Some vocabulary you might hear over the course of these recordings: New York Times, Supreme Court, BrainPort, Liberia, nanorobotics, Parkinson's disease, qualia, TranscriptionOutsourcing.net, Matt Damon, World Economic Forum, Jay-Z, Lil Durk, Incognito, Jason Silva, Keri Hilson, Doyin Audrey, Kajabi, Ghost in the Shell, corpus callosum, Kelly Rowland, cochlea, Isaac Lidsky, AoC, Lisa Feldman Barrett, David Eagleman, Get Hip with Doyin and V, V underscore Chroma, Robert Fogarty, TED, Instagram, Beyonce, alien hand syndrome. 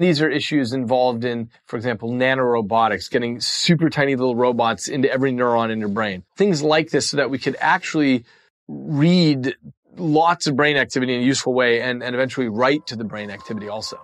These are issues involved in, for example, nanorobotics, getting super tiny little robots into every neuron in your brain. Things like this so that we could actually read lots of brain activity in a useful way and eventually write to the brain activity also.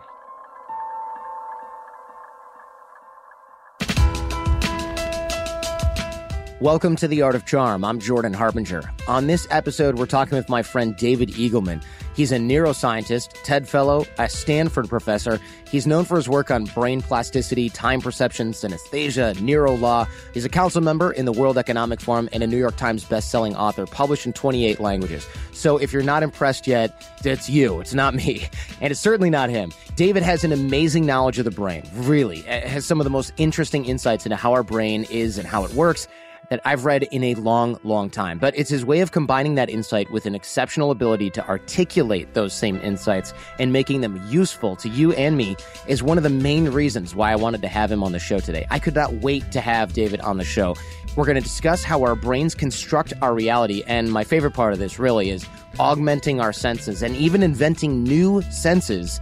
Welcome to The Art of Charm. I'm Jordan Harbinger. On this episode, we're talking with my friend David Eagleman. He's a neuroscientist, TED Fellow, a Stanford professor. He's known for his work on brain plasticity, time perception, synesthesia, neurolaw. He's a council member in the World Economic Forum and a New York Times bestselling author, published in 28 languages. So if you're not impressed yet, it's you. It's not me. And it's certainly not him. David has an amazing knowledge of the brain, really. Has some of the most interesting insights into how our brain is and how it works that I've read in a long, long time. But it's his way of combining that insight with an exceptional ability to articulate those same insights and making them useful to you and me is one of the main reasons why I wanted to have him on the show today. I could not wait to have David on the show. We're going to discuss how our brains construct our reality, and my favorite part of this really is augmenting our senses and even inventing new senses.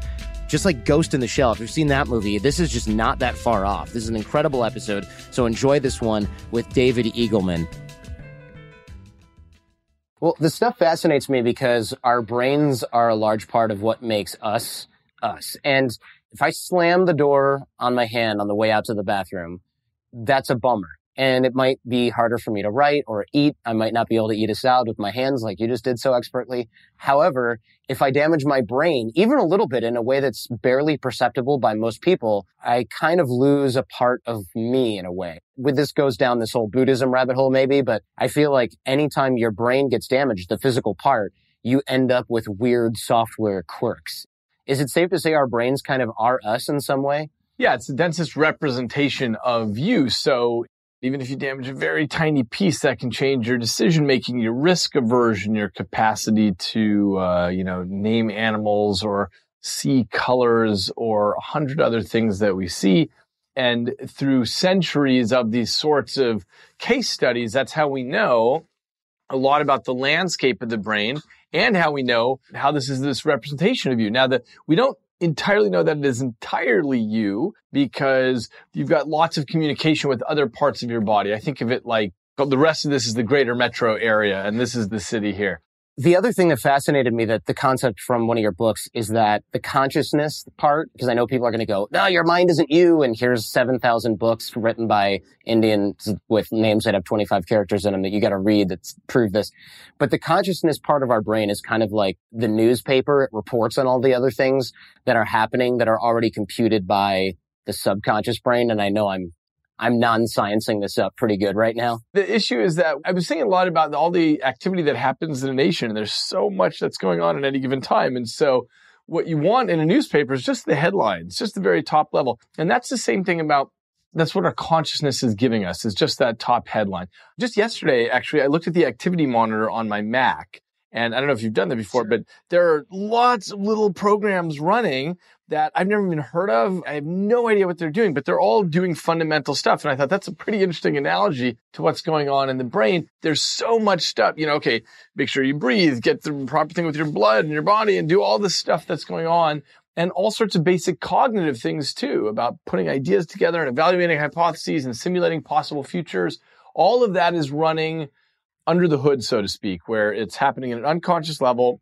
Just like Ghost in the Shell, if you've seen that movie, this is just not that far off. This is an incredible episode, so enjoy this one with David Eagleman. Well, this stuff fascinates me because our brains are a large part of what makes us, us. And if I slam the door on my hand on the way out to the bathroom, that's a bummer. And it might be harder for me to write or eat. I might not be able to eat a salad with my hands like you just did so expertly. However, if I damage my brain, even a little bit in a way that's barely perceptible by most people, I kind of lose a part of me in a way. With this goes down this whole Buddhism rabbit hole maybe, but I feel like anytime your brain gets damaged, the physical part, you end up with weird software quirks. Is it safe to say our brains kind of are us in some way? Yeah, it's the densest representation of you. So even if you damage a very tiny piece, that can change your decision-making, your risk aversion, your capacity to, name animals or see colors or 100 other things that we see. And through centuries of these sorts of case studies, that's how we know a lot about the landscape of the brain and how we know how this is this representation of you. Now, that we don't entirely know that it is entirely you because you've got lots of communication with other parts of your body. I think of it like the rest of this is the greater metro area and this is the city here. The other thing that fascinated me, that the concept from one of your books, is that the consciousness part, because I know people are going to go, no, your mind isn't you, and here's 7,000 books written by Indians with names that have 25 characters in them that you got to read that prove this. But the consciousness part of our brain is kind of like the newspaper. It reports on all the other things that are happening that are already computed by the subconscious brain. And I know I'm non-sciencing this up pretty good right now. The issue is that I've been thinking a lot about all the activity that happens in a nation, and there's so much that's going on at any given time. And so what you want in a newspaper is just the headlines, just the very top level. And that's the same thing about, that's what our consciousness is giving us, is just that top headline. Just yesterday, actually, I looked at the activity monitor on my Mac. And I don't know if you've done that before, but there are lots of little programs running that I've never even heard of. I have no idea what they're doing, but they're all doing fundamental stuff. And I thought that's a pretty interesting analogy to what's going on in the brain. There's so much stuff, make sure you breathe, get the proper thing with your blood and your body and do all this stuff that's going on, and all sorts of basic cognitive things too, about putting ideas together and evaluating hypotheses and simulating possible futures. All of that is running under the hood, so to speak, where it's happening at an unconscious level.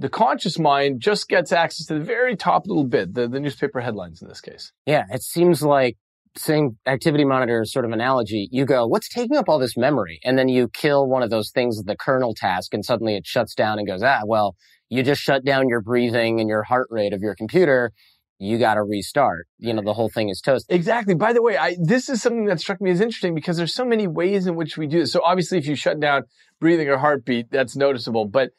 The conscious mind just gets access to the very top little bit, the newspaper headlines in this case. Yeah, it seems like saying activity monitor sort of analogy, you go, what's taking up all this memory? And then you kill one of those things, the kernel task, and suddenly it shuts down and goes, well, you just shut down your breathing and your heart rate of your computer. You got to restart. The whole thing is toast. Exactly. By the way, this is something that struck me as interesting because there's so many ways in which we do this. So obviously, if you shut down breathing or heartbeat, that's noticeable. But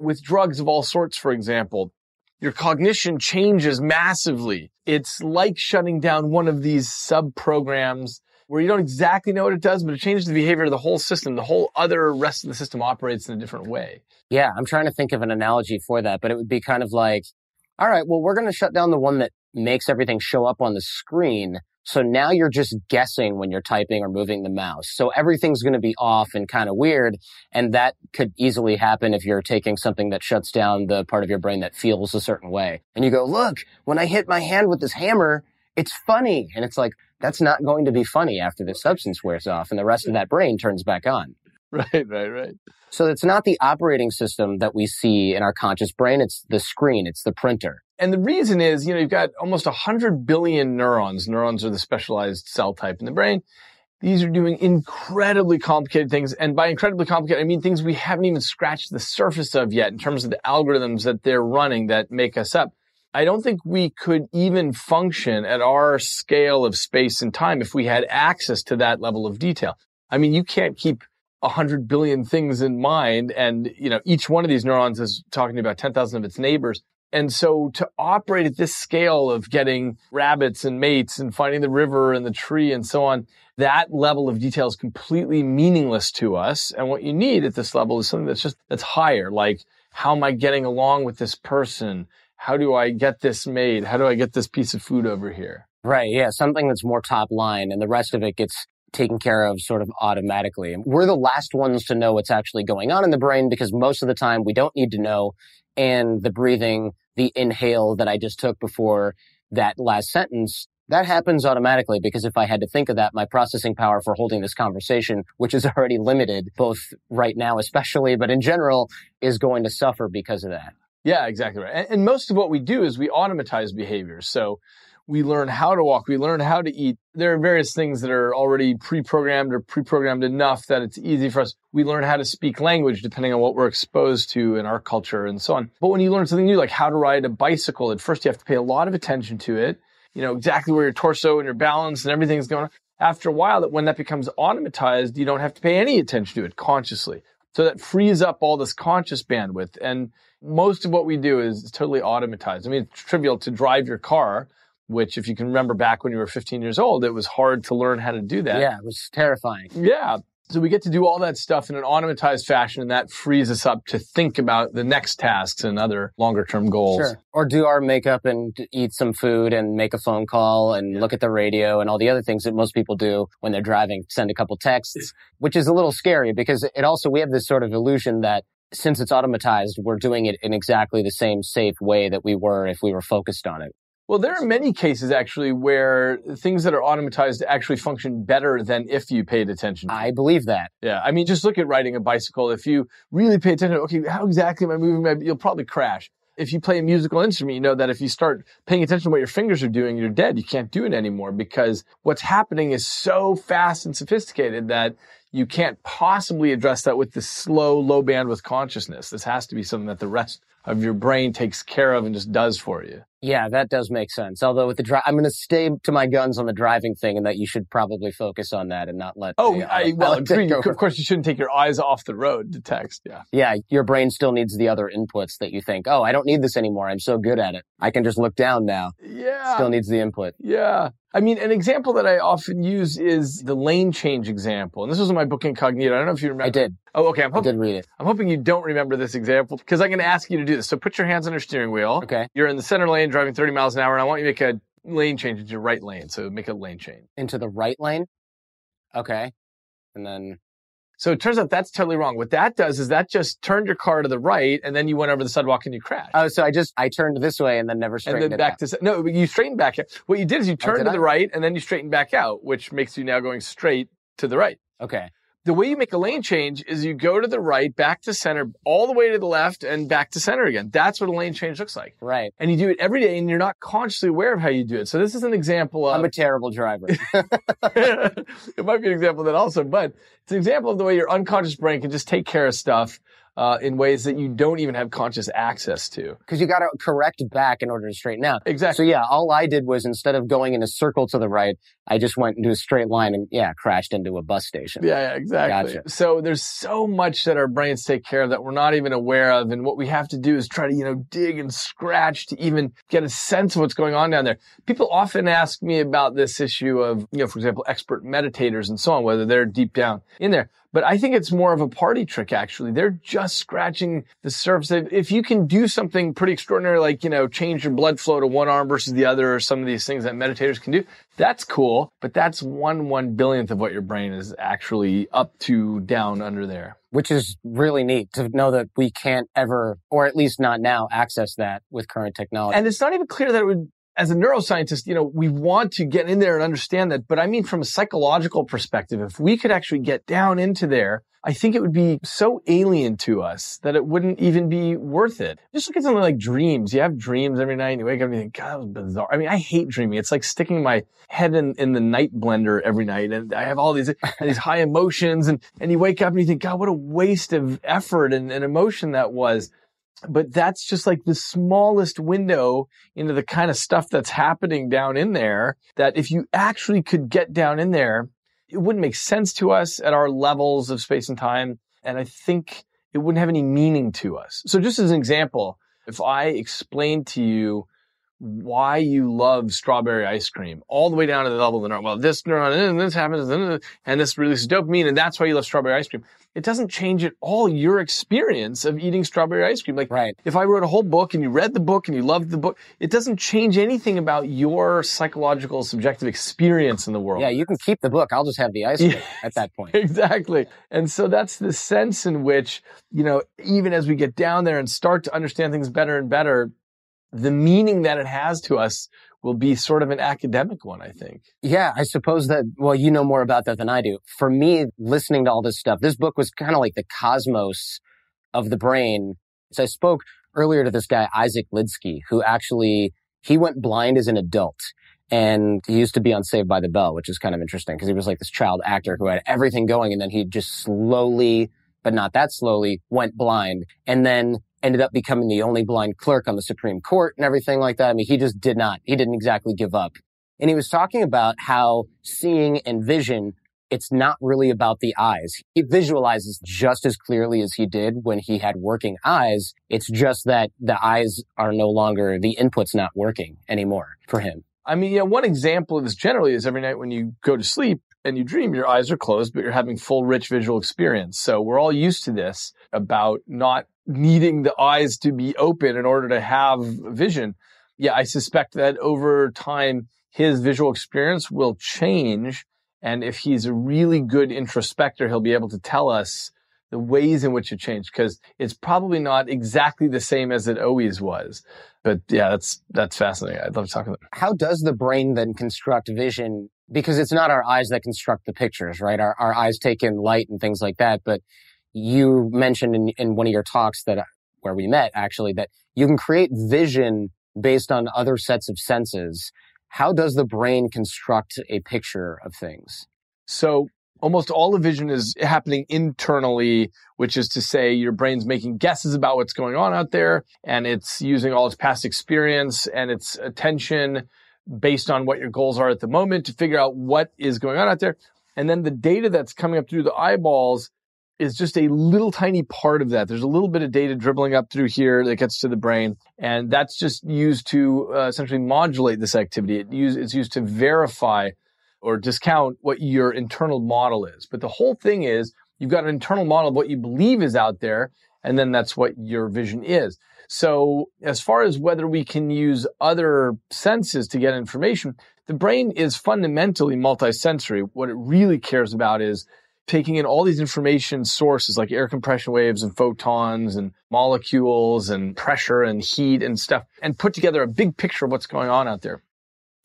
with drugs of all sorts, for example, your cognition changes massively. It's like shutting down one of these sub-programs where you don't exactly know what it does, but it changes the behavior of the whole system. The whole other rest of the system operates in a different way. Yeah, I'm trying to think of an analogy for that, but it would be kind of like, all right, well, we're going to shut down the one that makes everything show up on the screen, So now you're just guessing when you're typing or moving the mouse. So everything's going to be off and kind of weird. And that could easily happen if you're taking something that shuts down the part of your brain that feels a certain way. And you go, look, when I hit my hand with this hammer, it's funny. And it's like, that's not going to be funny after the substance wears off and the rest of that brain turns back on. Right. So it's not the operating system that we see in our conscious brain. It's the screen. It's the printer. And the reason is, you've got almost 100 billion neurons. Neurons are the specialized cell type in the brain. These are doing incredibly complicated things. And by incredibly complicated, I mean things we haven't even scratched the surface of yet in terms of the algorithms that they're running that make us up. I don't think we could even function at our scale of space and time if we had access to that level of detail. I mean, you can't keep 100 billion things in mind. And, each one of these neurons is talking to about 10,000 of its neighbors. And so to operate at this scale of getting rabbits and mates and finding the river and the tree and so on, that level of detail is completely meaningless to us. And what you need at this level is something that's higher. Like, how am I getting along with this person? How do I get this made? How do I get this piece of food over here? Right. Yeah. Something that's more top line, and the rest of it gets taken care of sort of automatically. We're the last ones to know what's actually going on in the brain because most of the time we don't need to know. And the breathing, the inhale that I just took before that last sentence, that happens automatically because if I had to think of that, my processing power for holding this conversation, which is already limited both right now especially, but in general, is going to suffer because of that. Yeah, exactly right. And most of what we do is we automatize behaviors. So we learn how to walk. We learn how to eat. There are various things that are already pre-programmed or pre-programmed enough that it's easy for us. We learn how to speak language depending on what we're exposed to in our culture and so on. But when you learn something new, like how to ride a bicycle, at first you have to pay a lot of attention to it, exactly where your torso and your balance and everything's going on. After a while, when that becomes automatized, you don't have to pay any attention to it consciously. So that frees up all this conscious bandwidth. And most of what we do is totally automatized. I mean, it's trivial to drive your car, which if you can remember back when you were 15 years old, it was hard to learn how to do that. Yeah, it was terrifying. Yeah. So we get to do all that stuff in an automatized fashion, and that frees us up to think about the next tasks and other longer-term goals. Sure. Or do our makeup and eat some food and make a phone call and look at the radio and all the other things that most people do when they're driving, send a couple texts, which is a little scary because it also, we have this sort of illusion that since it's automatized, we're doing it in exactly the same safe way that we were if we were focused on it. Well, there are many cases actually where things that are automatized actually function better than if you paid attention to. I believe that. Yeah. I mean, just look at riding a bicycle. If you really pay attention, okay, how exactly am I moving? You'll probably crash. If you play a musical instrument, you know that if you start paying attention to what your fingers are doing, you're dead. You can't do it anymore because what's happening is so fast and sophisticated that you can't possibly address that with the slow, low bandwidth consciousness. This has to be something that the rest of your brain takes care of and just does for you. Yeah, that does make sense. Although with the I'm going to stay to my guns on the driving thing, and that you should probably focus on that and not let. Of course, you shouldn't take your eyes off the road to text. Yeah. Yeah, your brain still needs the other inputs that you think, oh, I don't need this anymore. I'm so good at it. I can just look down now. Yeah. Still needs the input. Yeah. I mean, an example that I often use is the lane change example. And this was in my book Incognito. I don't know if you remember. I did. Oh, okay. I did read it. I'm hoping you don't remember this example because I'm going to ask you to do this. So put your hands on your steering wheel. Okay. You're in the center lane driving 30 miles an hour, and I want you to make a lane change into your right lane. So make a lane change. Into the right lane? Okay. And then... So it turns out that's totally wrong. What that does is that just turned your car to the right, and then you went over the sidewalk and you crashed. Oh, so I turned this way and then never straightened and then back out. No, you straightened back out. What you did is you turned to the right, and then you straightened back out, which makes you now going straight to the right. Okay. The way you make a lane change is you go to the right, back to center, all the way to the left, and back to center again. That's what a lane change looks like. Right. And you do it every day, and you're not consciously aware of how you do it. So this is an example of... I'm a terrible driver. It might be an example of that also, but it's an example of the way your unconscious brain can just take care of stuff in ways that you don't even have conscious access to. Because you got to correct back in order to straighten out. Exactly. So yeah, all I did was instead of going in a circle to the right, I just went into a straight line and crashed into a bus station. Yeah, exactly. Gotcha. So there's so much that our brains take care of that we're not even aware of. And what we have to do is try to, dig and scratch to even get a sense of what's going on down there. People often ask me about this issue of, for example, expert meditators and so on, whether they're deep down in there. But I think it's more of a party trick, actually. They're just scratching the surface. If you can do something pretty extraordinary, like, you know, change your blood flow to one arm versus the other, or some of these things that meditators can do, that's cool. But that's 1/1-billionth of what your brain is actually up to, down under there. Which is really neat to know that we can't ever, or at least not now, access that with current technology. And it's not even clear that it would. As a neuroscientist, you know, we want to get in there and understand that. But I mean, from a psychological perspective, if we could actually get down into there, I think it would be so alien to us that it wouldn't even be worth it. Just look at something like dreams. You have dreams every night and you wake up and you think, God, that was bizarre. I mean, I hate dreaming. It's like sticking my head in the night blender every night. And I have all these high emotions. And you wake up and you think, God, what a waste of effort and emotion that was. But that's just like the smallest window into the kind of stuff that's happening down in there, that if you actually could get down in there, it wouldn't make sense to us at our levels of space and time. And I think it wouldn't have any meaning to us. So just as an example, if I explained to you why you love strawberry ice cream all the way down to the level of the neuron, well, this neuron, and this happens, and this releases dopamine, and that's why you love strawberry ice cream. It doesn't change at all your experience of eating strawberry ice cream. Like, right. If I wrote a whole book and you read the book and you loved the book, it doesn't change anything about your psychological, subjective experience in the world. Yeah, you can keep the book. I'll just have the ice cream at that point. Exactly. And so that's the sense in which, you know, even as we get down there and start to understand things better and better, the meaning that it has to us will be sort of an academic one, I think. Yeah, I suppose that, well, you know more about that than I do. For me, listening to all this stuff, this book was kind of like the cosmos of the brain. So I spoke earlier to this guy, Isaac Lidsky, who actually, he went blind as an adult. And he used to be on Saved by the Bell, which is kind of interesting because he was like this child actor who had everything going. And then he just slowly, but not that slowly, went blind. And then ended up becoming the only blind clerk on the Supreme Court and everything like that. I mean, he didn't exactly give up. And he was talking about how seeing and vision, it's not really about the eyes. He visualizes just as clearly as he did when he had working eyes. It's just that the eyes are no longer, the input's not working anymore for him. I mean, you know, one example of this generally is every night when you go to sleep and you dream, your eyes are closed, but you're having full, rich visual experience. So we're all used to this about not needing the eyes to be open in order to have vision. Yeah, I suspect that over time, his visual experience will change. And if he's a really good introspector, he'll be able to tell us the ways in which it changed, because it's probably not exactly the same as it always was. But yeah, that's fascinating. I'd love to talk about it. How does the brain then construct vision? Because it's not our eyes that construct the pictures, right? Our eyes take in light and things like that. But you mentioned in one of your talks where we met, actually, that you can create vision based on other sets of senses. How does the brain construct a picture of things? So almost all of vision is happening internally, which is to say your brain's making guesses about what's going on out there, and it's using all its past experience and its attention based on what your goals are at the moment to figure out what is going on out there. And then the data that's coming up through the eyeballs is just a little tiny part of that. There's a little bit of data dribbling up through here that gets to the brain, and that's just used to essentially modulate this activity. It's used to verify or discount what your internal model is. But the whole thing is you've got an internal model of what you believe is out there, and then that's what your vision is. So as far as whether we can use other senses to get information, the brain is fundamentally multisensory. What it really cares about is taking in all these information sources like air compression waves and photons and molecules and pressure and heat and stuff, and put together a big picture of what's going on out there.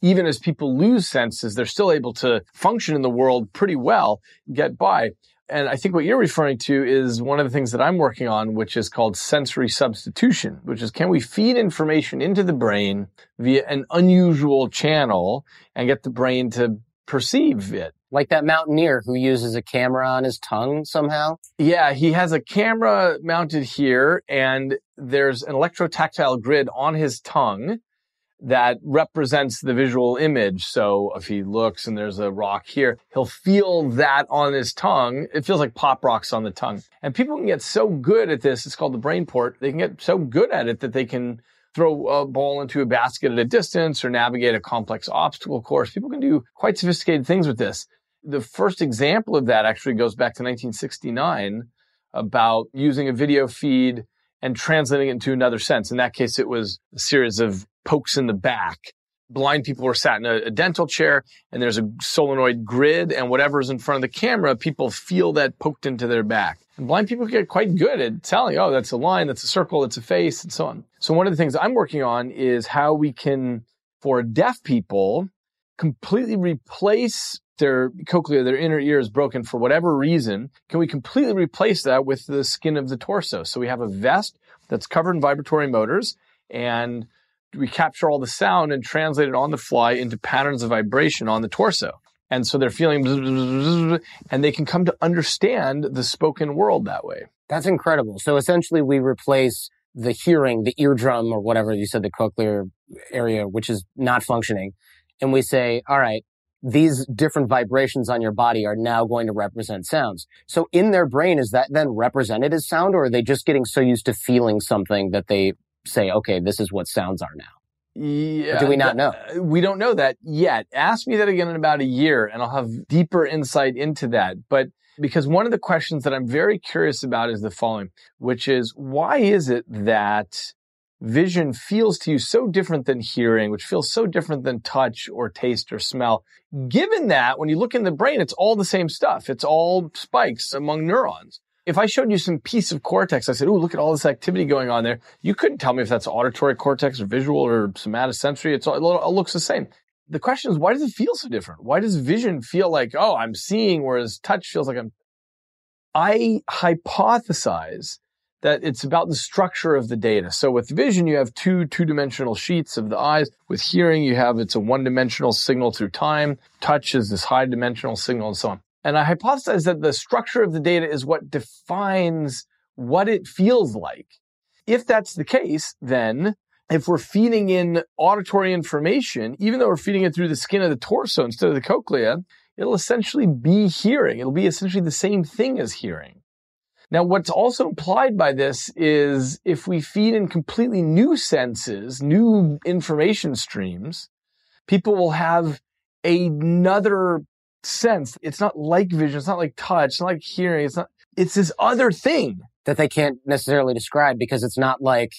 Even as people lose senses, they're still able to function in the world pretty well, get by. And I think what you're referring to is one of the things that I'm working on, which is called sensory substitution, which is, can we feed information into the brain via an unusual channel and get the brain to perceive it? Like that mountaineer who uses a camera on his tongue somehow? Yeah, he has a camera mounted here, and there's an electrotactile grid on his tongue that represents the visual image. So if he looks and there's a rock here, he'll feel that on his tongue. It feels like pop rocks on the tongue. And people can get so good at this, it's called the BrainPort, they can get so good at it that they can throw a ball into a basket at a distance or navigate a complex obstacle course. People can do quite sophisticated things with this. The first example of that actually goes back to 1969 about using a video feed and translating it into another sense. In that case, it was a series of pokes in the back. Blind people were sat in a dental chair, and there's a solenoid grid, and whatever's in front of the camera, people feel that poked into their back. And blind people get quite good at telling, oh, that's a line, that's a circle, that's a face, and so on. So one of the things I'm working on is how we can, for deaf people, completely replace their cochlea, their inner ear is broken for whatever reason. Can we completely replace that with the skin of the torso? So we have a vest that's covered in vibratory motors, and we capture all the sound and translate it on the fly into patterns of vibration on the torso. And so they're feeling bzz, bzz, bzz, and they can come to understand the spoken world that way. That's incredible. So essentially we replace the hearing, the eardrum or whatever you said, the cochlear area, which is not functioning. And we say, all right, these different vibrations on your body are now going to represent sounds. So in their brain, is that then represented as sound, or are they just getting so used to feeling something that they say, okay, this is what sounds are now? Yeah, do we not know? We don't know that yet. Ask me that again in about a year, and I'll have deeper insight into that. But because one of the questions that I'm very curious about is the following, which is, why is it that vision feels to you so different than hearing, which feels so different than touch or taste or smell, given that when you look in the brain, it's all the same stuff. It's all spikes among neurons. If I showed you some piece of cortex, I said, ooh, look at all this activity going on there. You couldn't tell me if that's auditory cortex or visual or somatosensory. It all looks the same. The question is, why does it feel so different? Why does vision feel like, oh, I'm seeing, whereas touch feels like I'm... I hypothesize that it's about the structure of the data. So with vision, you have two-dimensional sheets of the eyes. With hearing, you have it's a one-dimensional signal through time. Touch is this high-dimensional signal and so on. And I hypothesize that the structure of the data is what defines what it feels like. If that's the case, then if we're feeding in auditory information, even though we're feeding it through the skin of the torso instead of the cochlea, it'll essentially be hearing. It'll be essentially the same thing as hearing. Now, what's also implied by this is if we feed in completely new senses, new information streams, people will have another sense. It's not like vision, it's not like touch, it's not like hearing, it's this other thing that they can't necessarily describe, because it's not like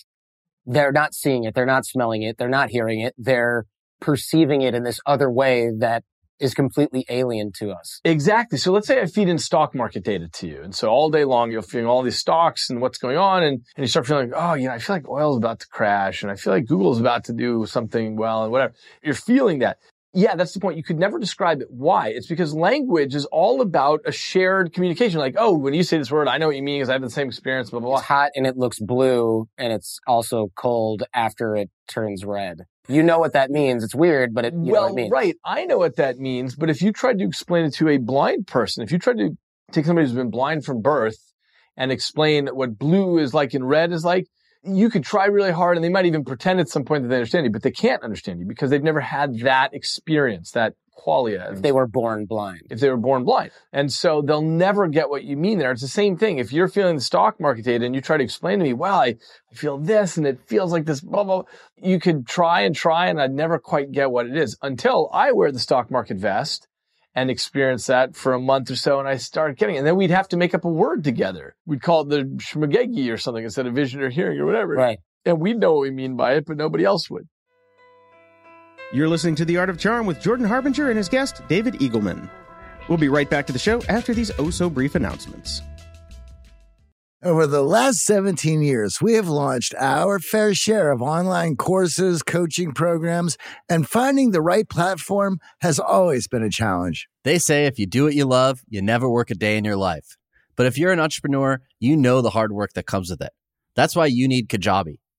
they're not seeing it, they're not smelling it, they're not hearing it, they're perceiving it in this other way that is completely alien to us. Exactly. So let's say I feed in stock market data to you. And so all day long, you're feeling all these stocks and what's going on. And you start feeling, like, oh, you know, I feel like oil's about to crash. And I feel like Google's about to do something well and whatever. You're feeling that. Yeah, that's the point. You could never describe it. Why? It's because language is all about a shared communication. Like, oh, when you say this word, I know what you mean because I have the same experience, blah, blah, blah. It's hot and it looks blue and it's also cold after it turns red. You know what that means. It's weird, but you know what it means. Well, right. I know what that means. But if you tried to explain it to a blind person, if you tried to take somebody who's been blind from birth and explain what blue is like and red is like, you could try really hard and they might even pretend at some point that they understand you, but they can't understand you because they've never had that experience, that qualia. If they were born blind. If they were born blind. And so they'll never get what you mean there. It's the same thing. If you're feeling the stock market data and you try to explain to me, well, I feel this and it feels like this, blah, blah, blah. You could try and I'd never quite get what it is until I wear the stock market vest and experience that for a month or so, and I started getting it. And then we'd have to make up a word together. We'd call it the shmagegi or something instead of vision or hearing or whatever. Right. And we'd know what we mean by it, but nobody else would. You're listening to The Art of Charm with Jordan Harbinger and his guest, David Eagleman. We'll be right back to the show after these oh-so-brief announcements. Over the last 17 years, we have launched our fair share of online courses, coaching programs, and finding the right platform has always been a challenge. They say if you do what you love, you never work a day in your life. But if you're an entrepreneur, you know the hard work that comes with it. That's why you need Kajabi.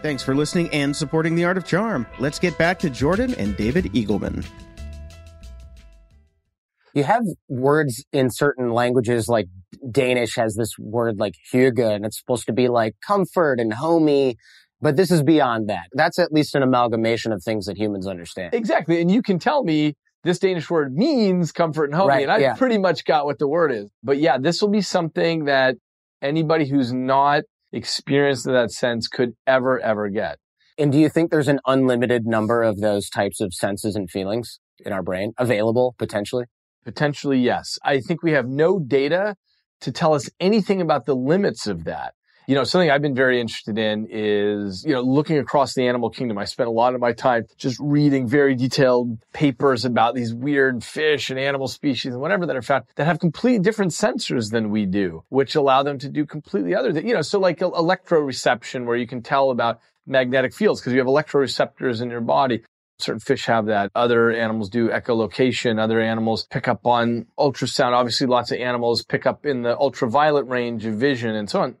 Thanks for listening and supporting The Art of Charm. Let's get back to Jordan and David Eagleman. You have words in certain languages, like Danish has this word like hygge, and it's supposed to be like comfort and homey. But this is beyond that. That's at least an amalgamation of things that humans understand. Exactly. And you can tell me this Danish word means comfort and homey, right, and I've pretty much got what the word is. But yeah, this will be something that anybody who's not experienced in that sense could ever get. And do you think there's an unlimited number of those types of senses and feelings in our brain available, potentially? Potentially, yes. I think we have no data to tell us anything about the limits of that. You know, something I've been very interested in is, you know, looking across the animal kingdom. I spent a lot of my time just reading very detailed papers about these weird fish and animal species and whatever that are found that have completely different sensors than we do, which allow them to do completely other things. You know, so like electroreception, where you can tell about magnetic fields because you have electroreceptors in your body. Certain fish have that. Other animals do echolocation. Other animals pick up on ultrasound. Obviously, lots of animals pick up in the ultraviolet range of vision and so on.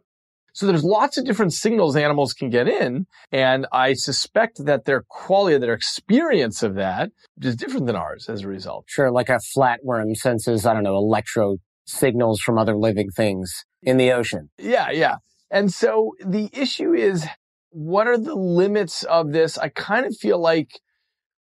So there's lots of different signals animals can get in, and I suspect that their quality, their experience of that is different than ours as a result. Sure, like a flatworm senses, I don't know, electro signals from other living things in the ocean. Yeah. And so the issue is, what are the limits of this? I kind of feel like,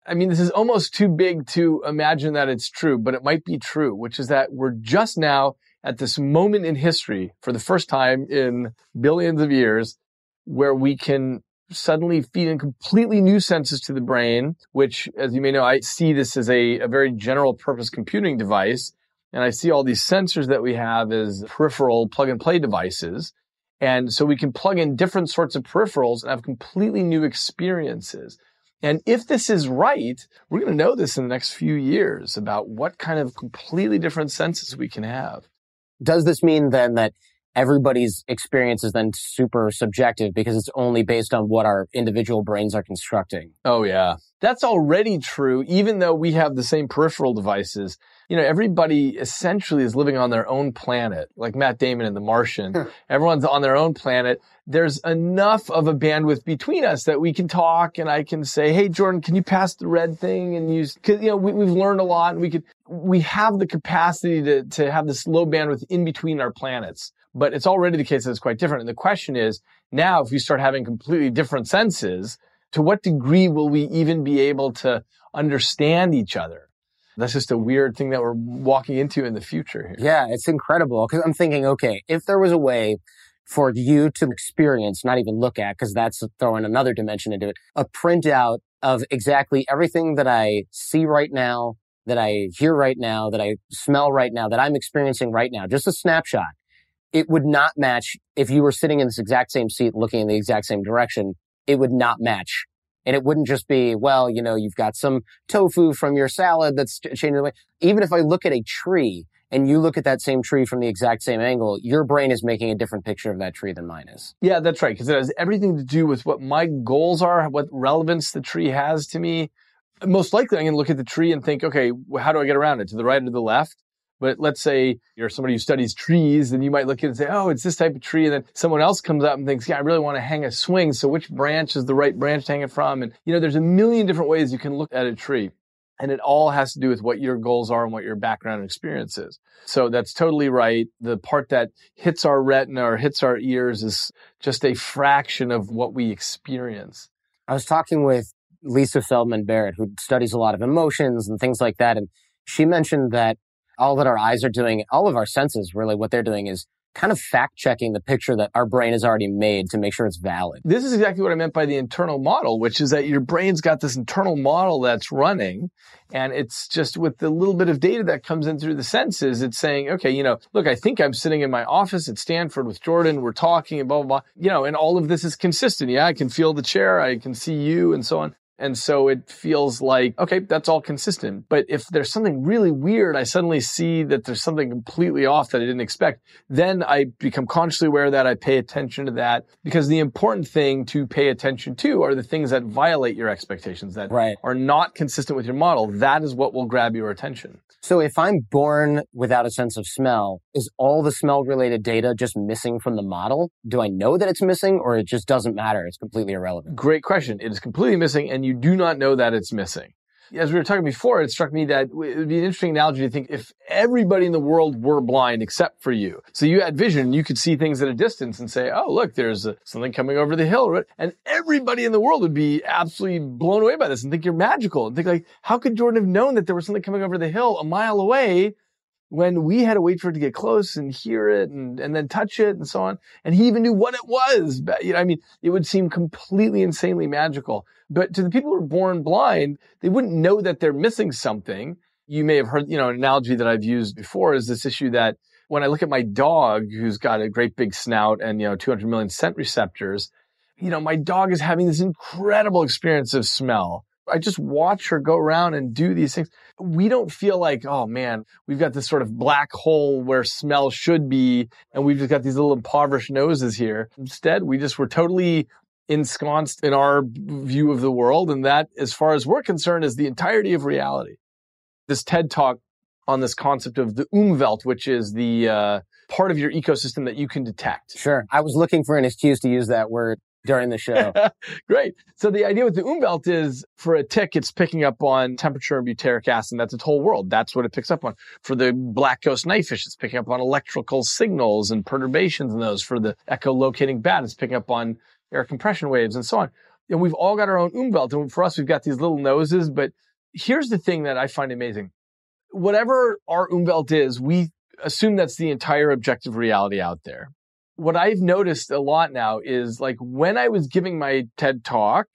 I mean, this is almost too big to imagine that it's true, but it might be true, which is that we're just now at this moment in history, for the first time in billions of years, where we can suddenly feed in completely new senses to the brain, which, as you may know, I see this as a very general purpose computing device. And I see all these sensors that we have as peripheral plug and play devices. And so we can plug in different sorts of peripherals and have completely new experiences. And if this is right, we're going to know this in the next few years about what kind of completely different senses we can have. Does this mean then that everybody's experience is then super subjective because it's only based on what our individual brains are constructing? Oh, yeah. That's already true, even though we have the same peripheral devices. You know, everybody essentially is living on their own planet, like Matt Damon in The Martian. Everyone's on their own planet. There's enough of a bandwidth between us that we can talk, and I can say, hey, Jordan, can you pass the red thing? And use, because, you know, we've learned a lot, and we have the capacity to have this low bandwidth in between our planets. But it's already the case that it's quite different. And the question is, now if we start having completely different senses, to what degree will we even be able to understand each other? That's just a weird thing that we're walking into in the future here. Yeah, it's incredible. Because I'm thinking, okay, if there was a way for you to experience, not even look at, because that's throwing another dimension into it, a printout of exactly everything that I see right now, that I hear right now, that I smell right now, that I'm experiencing right now, just a snapshot. It would not match if you were sitting in this exact same seat looking in the exact same direction. It would not match. And it wouldn't just be, well, you know, you've got some tofu from your salad that's changing the way. Even if I look at a tree and you look at that same tree from the exact same angle, your brain is making a different picture of that tree than mine is. Yeah, that's right. Because it has everything to do with what my goals are, what relevance the tree has to me. Most likely, I'm going to look at the tree and think, okay, how do I get around it? To the right or to the left? But let's say you're somebody who studies trees, and you might look at it and say, oh, it's this type of tree. And then someone else comes up and thinks, yeah, I really want to hang a swing. So which branch is the right branch to hang it from? And, you know, there's a million different ways you can look at a tree. And it all has to do with what your goals are and what your background and experience is. So that's totally right. The part that hits our retina or hits our ears is just a fraction of what we experience. I was talking with Lisa Feldman Barrett, who studies a lot of emotions and things like that. And she mentioned that all that our eyes are doing, all of our senses, really, what they're doing is kind of fact-checking the picture that our brain has already made to make sure it's valid. This is exactly what I meant by the internal model, which is that your brain's got this internal model that's running, and it's just with the little bit of data that comes in through the senses, it's saying, okay, you know, look, I think I'm sitting in my office at Stanford with Jordan, we're talking and blah, blah, blah, you know, and all of this is consistent. Yeah, I can feel the chair, I can see you, and so on. And so it feels like, okay, that's all consistent. But if there's something really weird, I suddenly see that there's something completely off that I didn't expect, then I become consciously aware of that, I pay attention to that, because the important thing to pay attention to are the things that violate your expectations, that are not consistent with your model. That is what will grab your attention. So if I'm born without a sense of smell, is all the smell-related data just missing from the model? Do I know that it's missing, or it just doesn't matter? It's completely irrelevant. Great question. It is completely missing, and you do not know that it's missing. As we were talking before, it struck me that it would be an interesting analogy to think if everybody in the world were blind except for you. So you had vision, you could see things at a distance and say, oh, look, there's something coming over the hill. And everybody in the world would be absolutely blown away by this and think you're magical. And think like, how could Jordan have known that there was something coming over the hill a mile away when we had to wait for it to get close and hear it and then touch it and so on? And he even knew what it was. But, you know, I mean, it would seem completely insanely magical. But to the people who are born blind, they wouldn't know that they're missing something. You may have heard, you know, an analogy that I've used before is this issue that when I look at my dog, who's got a great big snout and, you know, 200 million scent receptors, you know, my dog is having this incredible experience of smell. I just watch her go around and do these things. We don't feel like, oh man, we've got this sort of black hole where smell should be, and we've just got these little impoverished noses here. Instead, we just were totally ensconced in our view of the world, and that, as far as we're concerned, is the entirety of reality. This TED Talk on this concept of the umwelt, which is the part of your ecosystem that you can detect. Sure. I was looking for an excuse to use that word during the show. Great. So the idea with the umwelt is for a tick, it's picking up on temperature and butyric acid. And that's its whole world. That's what it picks up on. For the black ghost knifefish, it's picking up on electrical signals and perturbations in those. For the echolocating bat, it's picking up on air compression waves and so on. And we've all got our own umwelt. And for us, we've got these little noses. But here's the thing that I find amazing. Whatever our umwelt is, we assume that's the entire objective reality out there. What I've noticed a lot now is, like, when I was giving my TED Talk,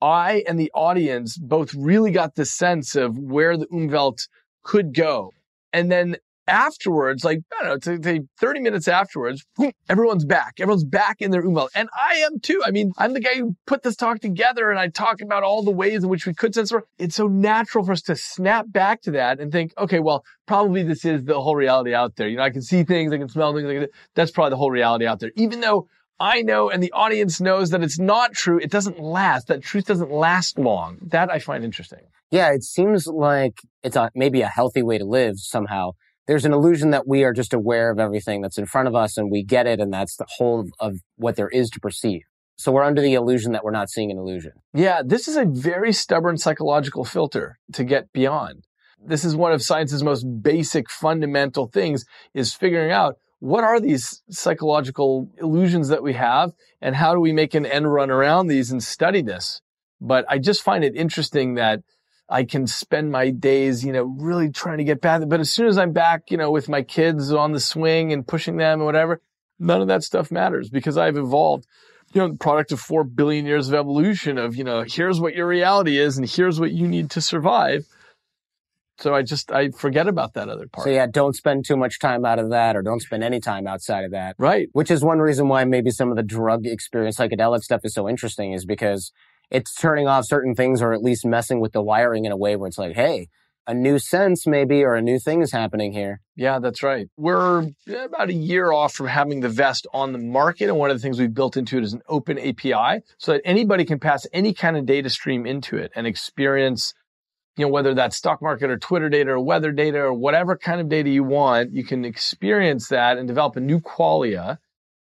I and the audience both really got the sense of where the umwelt could go. And then afterwards, like, I don't know, 30 minutes afterwards, everyone's back. Everyone's back in their umwelt. And I am too. I mean, I'm the guy who put this talk together, and I talk about all the ways in which we could sense. It's so natural for us to snap back to that and think, okay, well, probably this is the whole reality out there. You know, I can see things, I can smell things. That's probably the whole reality out there. Even though I know and the audience knows that it's not true, it doesn't last. That truth doesn't last long. That I find interesting. Yeah, it seems like it's maybe a healthy way to live somehow. There's an illusion that we are just aware of everything that's in front of us and we get it, and that's the whole of what there is to perceive. So we're under the illusion that we're not seeing an illusion. Yeah, this is a very stubborn psychological filter to get beyond. This is one of science's most basic fundamental things, is figuring out what are these psychological illusions that we have and how do we make an end run around these and study this. But I just find it interesting that I can spend my days, you know, really trying to get back. But as soon as I'm back, you know, with my kids on the swing and pushing them and whatever, none of that stuff matters because I've evolved, you know, the product of 4 billion years of evolution of, you know, here's what your reality is and here's what you need to survive. So I forget about that other part. So yeah, don't spend too much time out of that, or don't spend any time outside of that. Right. Which is one reason why maybe some of the drug experience, psychedelic stuff is so interesting, is because it's turning off certain things, or at least messing with the wiring in a way where it's like, hey, a new sense maybe, or a new thing is happening here. Yeah, that's right. We're about a year off from having the vest on the market. And one of the things we've built into it is an open API so that anybody can pass any kind of data stream into it and experience, you know, whether that's stock market or Twitter data or weather data or whatever kind of data you want, you can experience that and develop a new qualia.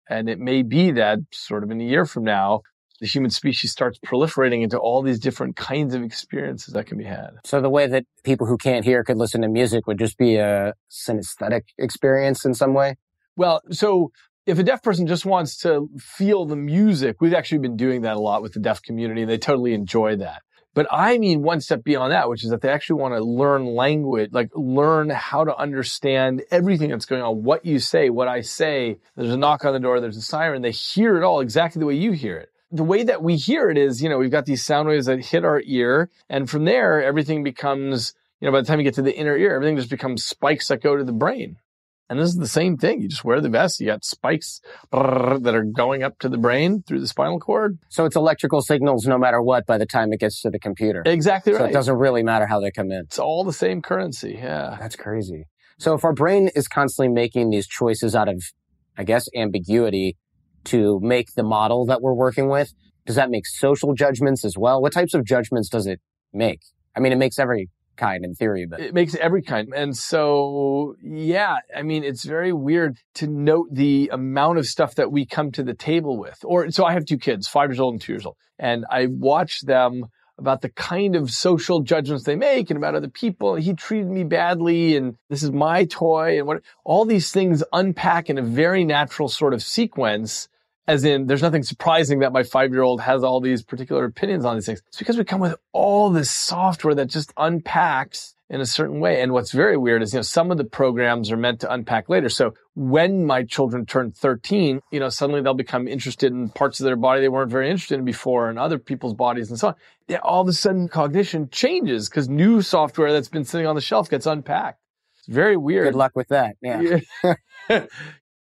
And it may be that sort of in a year from now, the human species starts proliferating into all these different kinds of experiences that can be had. So the way that people who can't hear could listen to music would just be a synesthetic experience in some way? Well, so if a deaf person just wants to feel the music, we've actually been doing that a lot with the deaf community, and they totally enjoy that. But I mean one step beyond that, which is that they actually want to learn language, like learn how to understand everything that's going on, what you say, what I say. There's a knock on the door, there's a siren. They hear it all exactly the way you hear it. The way that we hear it is, you know, we've got these sound waves that hit our ear. And from there, everything becomes, you know, by the time you get to the inner ear, everything just becomes spikes that go to the brain. And this is the same thing. You just wear the vest. You got spikes that are going up to the brain through the spinal cord. So it's electrical signals no matter what by the time it gets to the computer. Exactly right. So it doesn't really matter how they come in. It's all the same currency. Yeah. That's crazy. So if our brain is constantly making these choices out of, I guess, ambiguity to make the model that we're working with, does that make social judgments as well? What types of judgments does it make? I mean, it makes every kind in theory, but it makes every kind. And so, yeah, I mean, it's very weird to note the amount of stuff that we come to the table with. Or so I have two kids, 5 years old and 2 years old, and I watch them about the kind of social judgments they make and about other people. He treated me badly and this is my toy, and what all these things unpack in a very natural sort of sequence. As in, there's nothing surprising that my 5-year-old has all these particular opinions on these things. It's because we come with all this software that just unpacks in a certain way. And what's very weird is, you know, some of the programs are meant to unpack later. So when my children turn 13, you know, suddenly they'll become interested in parts of their body they weren't very interested in before, and other people's bodies and so on. Yeah, all of a sudden cognition changes because new software that's been sitting on the shelf gets unpacked. It's very weird. Good luck with that. Yeah.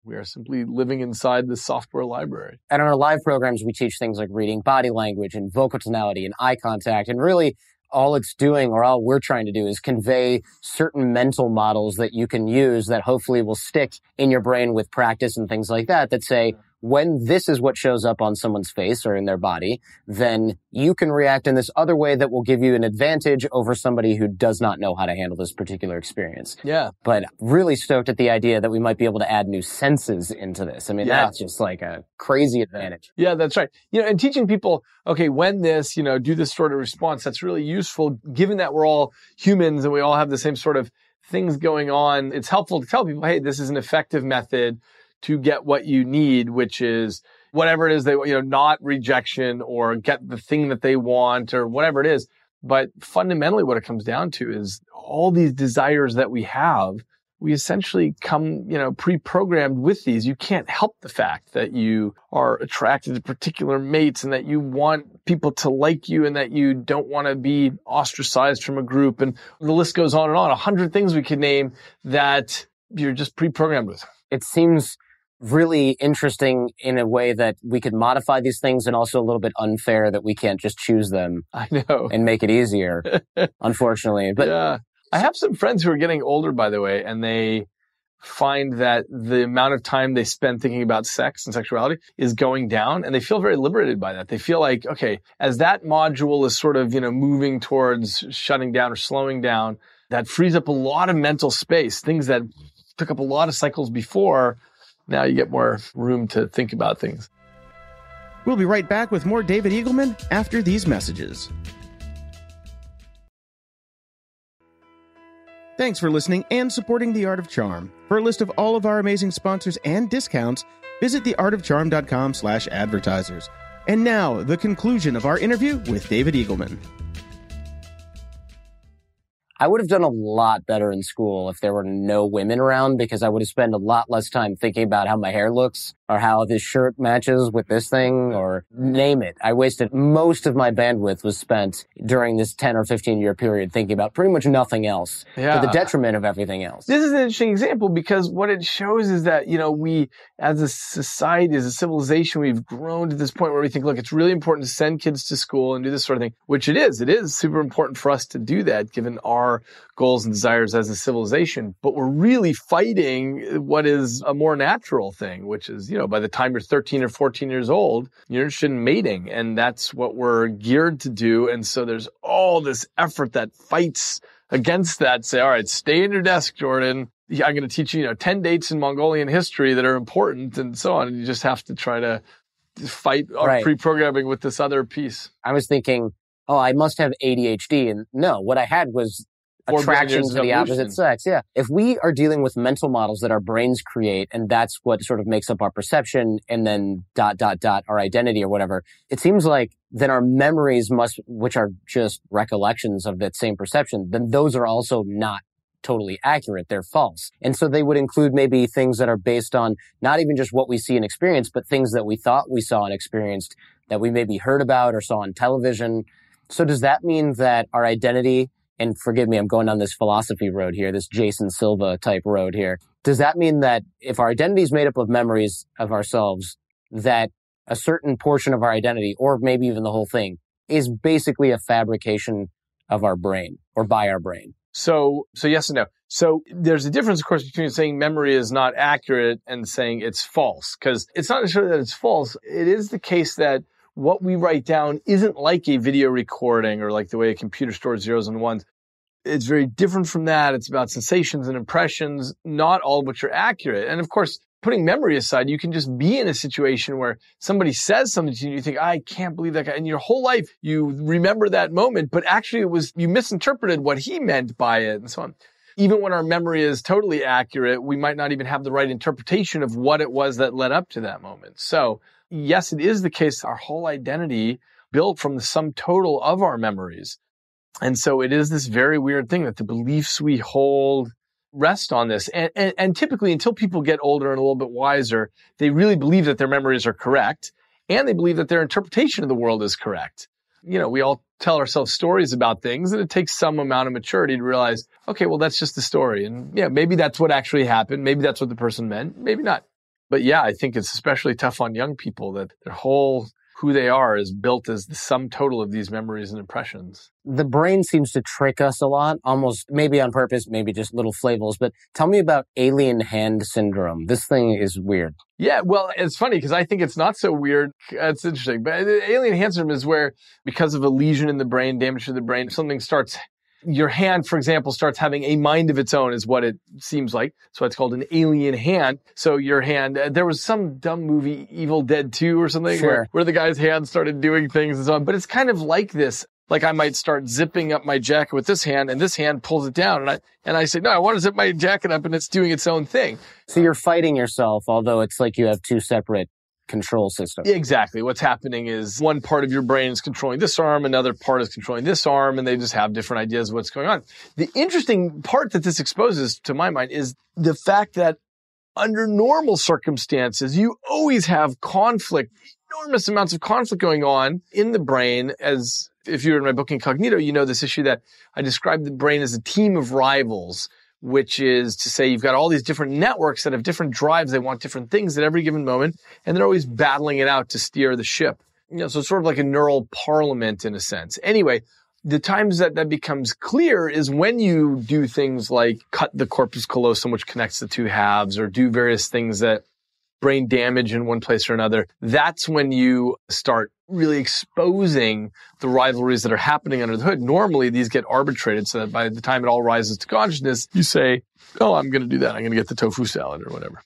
We are simply living inside the software library. And in our live programs, we teach things like reading body language and vocal tonality and eye contact. And really, all it's doing, or all we're trying to do, is convey certain mental models that you can use that hopefully will stick in your brain with practice and things like that, that say, when this is what shows up on someone's face or in their body, then you can react in this other way that will give you an advantage over somebody who does not know how to handle this particular experience. Yeah. But really stoked at the idea that we might be able to add new senses into this. I mean, that's just like a crazy advantage. Yeah, that's right. You know, and teaching people, okay, when this, you know, do this sort of response, that's really useful given that we're all humans and we all have the same sort of things going on. It's helpful to tell people, hey, this is an effective method to get what you need, which is whatever it is they want, you know, not rejection or get the thing that they want or whatever it is. But fundamentally what it comes down to is all these desires that we have, we essentially come, you know, pre-programmed with these. You can't help the fact that you are attracted to particular mates and that you want people to like you and that you don't want to be ostracized from a group. And the list goes on and on. 100 things we could name that you're just pre-programmed with. It seems really interesting in a way that we could modify these things, and also a little bit unfair that we can't just choose them. I know. And make it easier, unfortunately. But yeah. I have some friends who are getting older, by the way, and they find that the amount of time they spend thinking about sex and sexuality is going down, and they feel very liberated by that. They feel like, okay, as that module is sort of, you know, moving towards shutting down or slowing down, that frees up a lot of mental space, things that took up a lot of cycles before. Now you get more room to think about things. We'll be right back with more David Eagleman after these messages. Thanks for listening and supporting The Art of Charm. For a list of all of our amazing sponsors and discounts, visit theartofcharm.com/advertisers. And now, the conclusion of our interview with David Eagleman. I would have done a lot better in school if there were no women around, because I would have spent a lot less time thinking about how my hair looks or how this shirt matches with this thing or name it. I wasted most of my bandwidth was spent during this 10 or 15 year period thinking about pretty much nothing else, to the detriment of everything else. This is an interesting example because what it shows is that, you know, we as a society, as a civilization, we've grown to this point where we think, look, it's really important to send kids to school and do this sort of thing, which it is. It is super important for us to do that given our goals and desires as a civilization. But we're really fighting what is a more natural thing, which is, you know, by the time you're 13 or 14 years old, you're interested in mating. And that's what we're geared to do. And so there's all this effort that fights against that. Say, all right, stay in your desk, Jordan. I'm going to teach you, you know, 10 dates in Mongolian history that are important and so on. And you just have to try to fight our pre-programming with this other piece. I was thinking, oh, I must have ADHD. And no, what I had was attractions to the opposite sex. Yeah. If we are dealing with mental models that our brains create, and that's what sort of makes up our perception and then ... our identity or whatever, it seems like then our memories must, which are just recollections of that same perception, then those are also not totally accurate. They're false. And so they would include maybe things that are based on not even just what we see and experience, but things that we thought we saw and experienced that we maybe heard about or saw on television. So does that mean that our identity, and forgive me, I'm going on this philosophy road here, this Jason Silva type road here. Does that mean that if our identity is made up of memories of ourselves, that a certain portion of our identity, or maybe even the whole thing, is basically a fabrication of our brain or by our brain? So yes and no. So there's a difference, of course, between saying memory is not accurate and saying it's false, because it's not necessarily that it's false. It is the case that what we write down isn't like a video recording or like the way a computer stores zeros and ones. It's very different from that. It's about sensations and impressions, not all of which are accurate. And of course, putting memory aside, you can just be in a situation where somebody says something to you and you think, I can't believe that guy. And your whole life, you remember that moment, but actually it was, you misinterpreted what he meant by it and so on. Even when our memory is totally accurate, we might not even have the right interpretation of what it was that led up to that moment. So yes, it is the case, our whole identity built from the sum total of our memories. And so it is this very weird thing that the beliefs we hold rest on this. And typically, until people get older and a little bit wiser, they really believe that their memories are correct, and they believe that their interpretation of the world is correct. You know, we all tell ourselves stories about things, and it takes some amount of maturity to realize, okay, well, that's just the story. And yeah, maybe that's what actually happened. Maybe that's what the person meant. Maybe not. But yeah, I think it's especially tough on young people that their whole who they are is built as the sum total of these memories and impressions. The brain seems to trick us a lot, almost maybe on purpose, maybe just little flavors. But tell me about alien hand syndrome. This thing is weird. Yeah, well, it's funny because I think it's not so weird. It's interesting. But alien hand syndrome is where, because of a lesion in the brain, damage to the brain, something starts, your hand, for example, starts having a mind of its own is what it seems like. So it's called an alien hand. So your hand, there was some dumb movie, Evil Dead 2 or something, sure, where the guy's hand started doing things and so on. But it's kind of like this. Like I might start zipping up my jacket with this hand, and this hand pulls it down. And I say, no, I want to zip my jacket up, and it's doing its own thing. So you're fighting yourself, although it's like you have two separate control system. Exactly. What's happening is one part of your brain is controlling this arm, another part is controlling this arm, and they just have different ideas of what's going on. The interesting part that this exposes, to my mind, is the fact that under normal circumstances, you always have conflict, enormous amounts of conflict going on in the brain. As if you were in my book Incognito, you know this issue that I described the brain as a team of rivals, which is to say you've got all these different networks that have different drives. They want different things at every given moment, and they're always battling it out to steer the ship. You know, so it's sort of like a neural parliament in a sense. Anyway, the times that that becomes clear is when you do things like cut the corpus callosum, which connects the two halves, or do various things that brain damage in one place or another. That's when you start really exposing the rivalries that are happening under the hood. Normally, these get arbitrated so that by the time it all rises to consciousness, you say, oh, I'm going to do that. I'm going to get the tofu salad or whatever.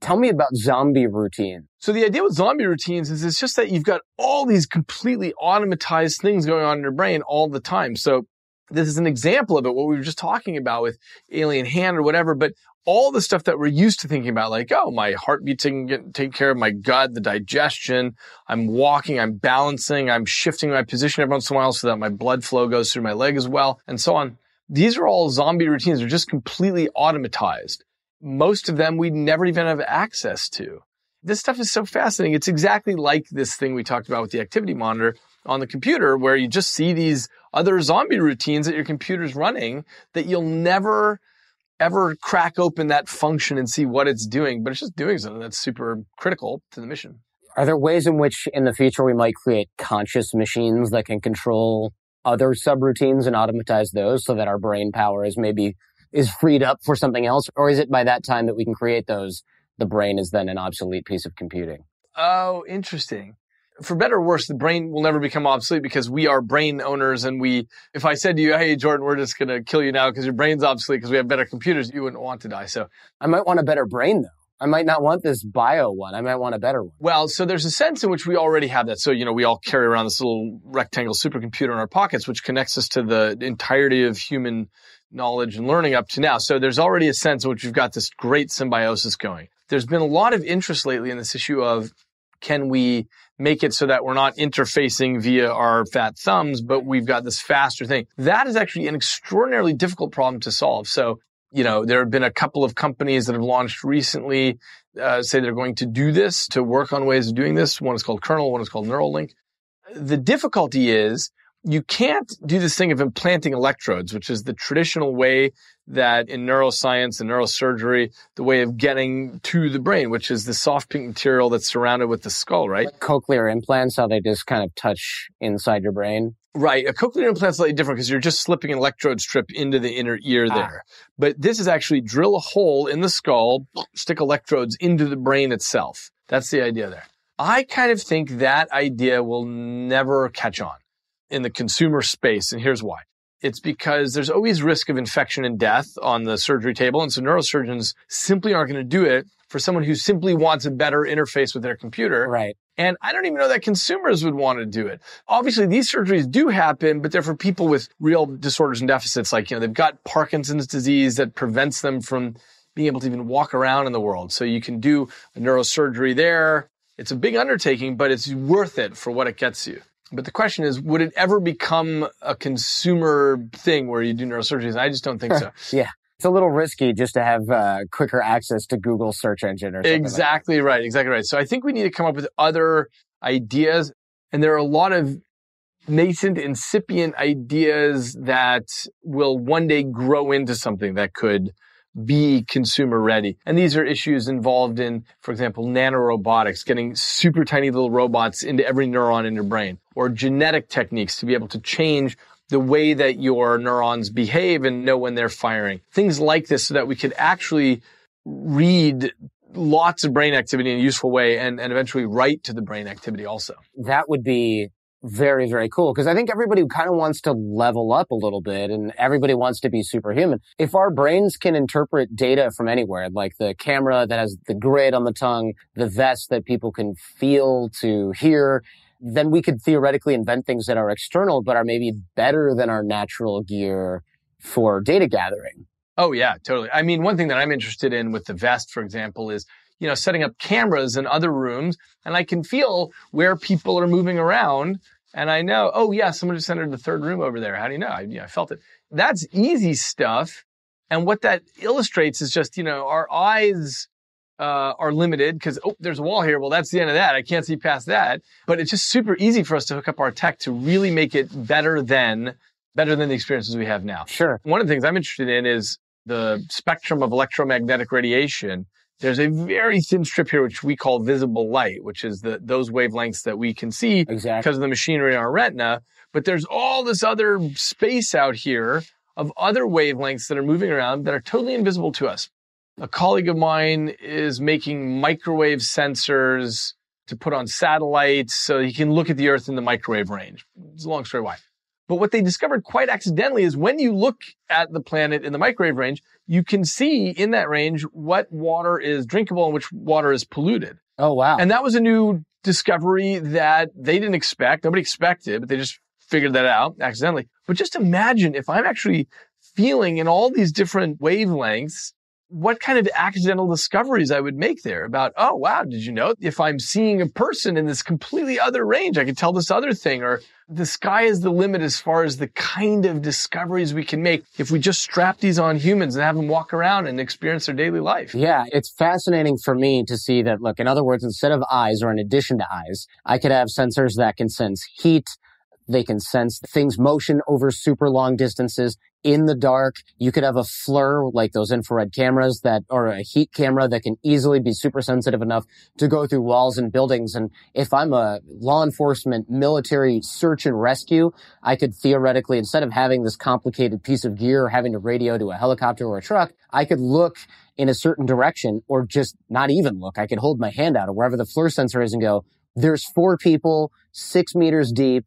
Tell me about zombie routine. So the idea with zombie routines is it's just that you've got all these completely automatized things going on in your brain all the time. So this is an example of it, what we were just talking about with alien hand or whatever, but all the stuff that we're used to thinking about, like, oh, my heartbeat's taking care of, my gut, the digestion, I'm walking, I'm balancing, I'm shifting my position every once in a while so that my blood flow goes through my leg as well, and so on. These are all zombie routines. They're just completely automatized. Most of them we never even have access to. This stuff is so fascinating. It's exactly like this thing we talked about with the activity monitor on the computer, where you just see these other zombie routines that your computer's running that you'll never ever crack open that function and see what it's doing, but it's just doing something that's super critical to the mission. Are there ways in which in the future we might create conscious machines that can control other subroutines and automatize those so that our brain power is maybe is freed up for something else? Or is it by that time that we can create those, the brain is then an obsolete piece of computing? Oh, interesting. For better or worse, the brain will never become obsolete because we are brain owners, and we, if I said to you, hey, Jordan, we're just going to kill you now because your brain's obsolete because we have better computers, you wouldn't want to die. So I might want a better brain, though. I might not want this bio one. I might want a better one. Well, so there's a sense in which we already have that. So, you know, we all carry around this little rectangle supercomputer in our pockets, which connects us to the entirety of human knowledge and learning up to now. So there's already a sense in which we've got this great symbiosis going. There's been a lot of interest lately in this issue of, can we make it so that we're not interfacing via our fat thumbs, but we've got this faster thing? That is actually an extraordinarily difficult problem to solve. So, you know, there have been a couple of companies that have launched recently, say they're going to do this, to work on ways of doing this. One is called Kernel, one is called Neuralink. The difficulty is you can't do this thing of implanting electrodes, which is the traditional way that in neuroscience and neurosurgery, the way of getting to the brain, which is the soft pink material that's surrounded with the skull, right? Like cochlear implants, how they just kind of touch inside your brain. Right. A cochlear implant's slightly different because you're just slipping an electrode strip into the inner ear there. But this is actually drill a hole in the skull, stick electrodes into the brain itself. That's the idea there. I kind of think that idea will never catch on in the consumer space, and here's why. It's because there's always risk of infection and death on the surgery table, and so neurosurgeons simply aren't going to do it for someone who simply wants a better interface with their computer. Right. And I don't even know that consumers would want to do it. Obviously, these surgeries do happen, but they're for people with real disorders and deficits, like, you know, they've got Parkinson's disease that prevents them from being able to even walk around in the world. So you can do a neurosurgery there. It's a big undertaking, but it's worth it for what it gets you. But the question is, would it ever become a consumer thing where you do neurosurgeries? I just don't think so. Yeah. It's a little risky just to have quicker access to Google search engine or something. Exactly right. Exactly right. So I think we need to come up with other ideas. And there are a lot of nascent, incipient ideas that will one day grow into something that could be consumer ready. And these are issues involved in, for example, nanorobotics, getting super tiny little robots into every neuron in your brain, or genetic techniques to be able to change the way that your neurons behave and know when they're firing. Things like this so that we could actually read lots of brain activity in a useful way and eventually write to the brain activity also. That would be very, very cool. Because I think everybody kind of wants to level up a little bit and everybody wants to be superhuman. If our brains can interpret data from anywhere, like the camera that has the grid on the tongue, the vest that people can feel to hear, then we could theoretically invent things that are external but are maybe better than our natural gear for data gathering. Oh, yeah, totally. I mean, one thing that I'm interested in with the vest, for example, is, you know, setting up cameras in other rooms, and I can feel where people are moving around, and I know, oh, yeah, someone just entered the third room over there. How do you know? I felt it. That's easy stuff, and what that illustrates is just, you know, our eyes are limited because, oh, there's a wall here. Well, that's the end of that. I can't see past that. But it's just super easy for us to hook up our tech to really make it better than the experiences we have now. Sure. One of the things I'm interested in is the spectrum of electromagnetic radiation. There's a very thin strip here, which we call visible light, which is those wavelengths that we can see because of the machinery in our retina. But there's all this other space out here of other wavelengths that are moving around that are totally invisible to us. A colleague of mine is making microwave sensors to put on satellites so he can look at the Earth in the microwave range. It's a long story why. But what they discovered quite accidentally is when you look at the planet in the microwave range, you can see in that range what water is drinkable and which water is polluted. Oh, wow. And that was a new discovery that they didn't expect. Nobody expected, but they just figured that out accidentally. But just imagine if I'm actually feeling in all these different wavelengths, what kind of accidental discoveries I would make there about, oh, wow, did you know if I'm seeing a person in this completely other range, I could tell this other thing, or the sky is the limit as far as the kind of discoveries we can make if we just strap these on humans and have them walk around and experience their daily life. Yeah, it's fascinating for me to see that, look, in other words, instead of eyes or in addition to eyes, I could have sensors that can sense heat. They can sense things motion over super long distances in the dark. You could have a FLIR, like those infrared cameras that are a heat camera that can easily be super sensitive enough to go through walls and buildings. And if I'm a law enforcement military search and rescue, I could theoretically, instead of having this complicated piece of gear, having to radio to a helicopter or a truck, I could look in a certain direction or just not even look. I could hold my hand out or wherever the FLIR sensor is and go, there's 4 people 6 meters deep,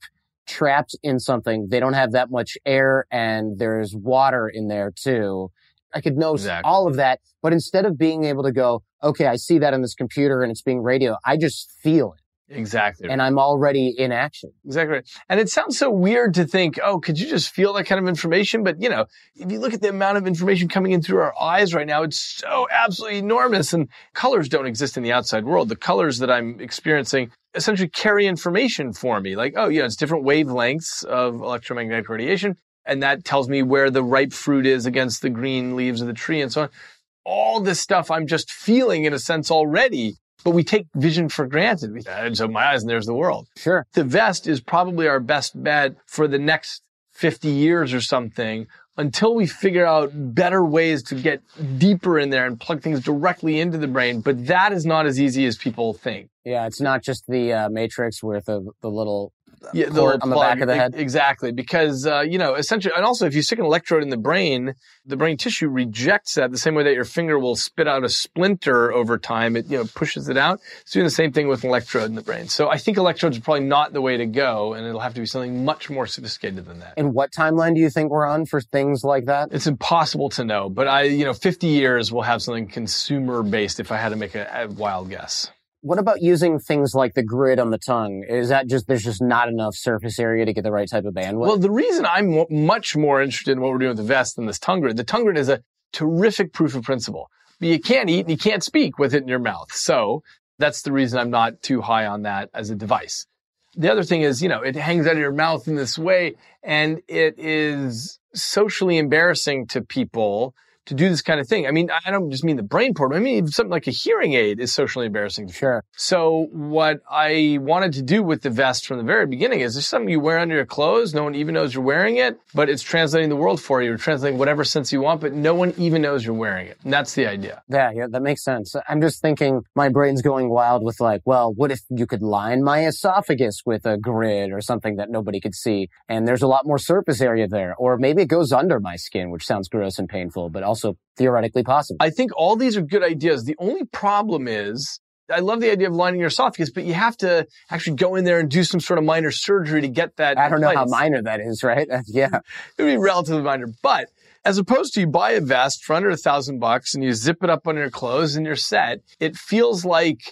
trapped in something. They don't have that much air and there's water in there too. I could know all of that, but instead of being able to go, okay, I see that on this computer and it's being radio, I just feel it. Exactly. And I'm already in action. Exactly right. And it sounds so weird to think, oh, could you just feel that kind of information? But, you know, if you look at the amount of information coming in through our eyes right now, it's so absolutely enormous. And colors don't exist in the outside world. The colors that I'm experiencing essentially carry information for me. Like, oh, yeah, it's different wavelengths of electromagnetic radiation. And that tells me where the ripe fruit is against the green leaves of the tree and so on. All this stuff I'm just feeling in a sense already. But we take vision for granted. We just open my eyes and there's the world. Sure. The vest is probably our best bet for the next 50 years or something until we figure out better ways to get deeper in there and plug things directly into the brain. But that is not as easy as people think. Yeah, it's not just the matrix with the little... Yeah, the on the back of the head. Exactly. Because, you know, essentially, and also if you stick an electrode in the brain tissue rejects that the same way that your finger will spit out a splinter over time. It, you know, pushes it out. It's doing the same thing with an electrode in the brain. So I think electrodes are probably not the way to go, and it'll have to be something much more sophisticated than that. And what timeline do you think we're on for things like that? It's impossible to know, but 50 years we'll have something consumer-based if I had to make a wild guess. What about using things like the grid on the tongue? Is that just, there's just not enough surface area to get the right type of bandwidth? Well, the reason I'm much more interested in what we're doing with the vest than this tongue grid, the tongue grid is a terrific proof of principle. But you can't eat and you can't speak with it in your mouth. So that's the reason I'm not too high on that as a device. The other thing is, you know, it hangs out of your mouth in this way, and it is socially embarrassing to people to do this kind of thing. I mean, I don't just mean the BrainPort. I mean, something like a hearing aid is socially embarrassing. Sure. So what I wanted to do with the vest from the very beginning is there's something you wear under your clothes. No one even knows you're wearing it, but it's translating the world for you. You're translating whatever sense you want, but no one even knows you're wearing it. And that's the idea. Yeah, that makes sense. I'm just thinking my brain's going wild with like, well, what if you could line my esophagus with a grid or something that nobody could see? And there's a lot more surface area there. Or maybe it goes under my skin, which sounds gross and painful, but also theoretically possible. I think all these are good ideas. The only problem is, I love the idea of lining your esophagus, but you have to actually go in there and do some sort of minor surgery to get that. I don't know how minor that is, right? Yeah. It would be relatively minor. But as opposed to you buy a vest for under $1,000 and you zip it up on your clothes and you're set, it feels like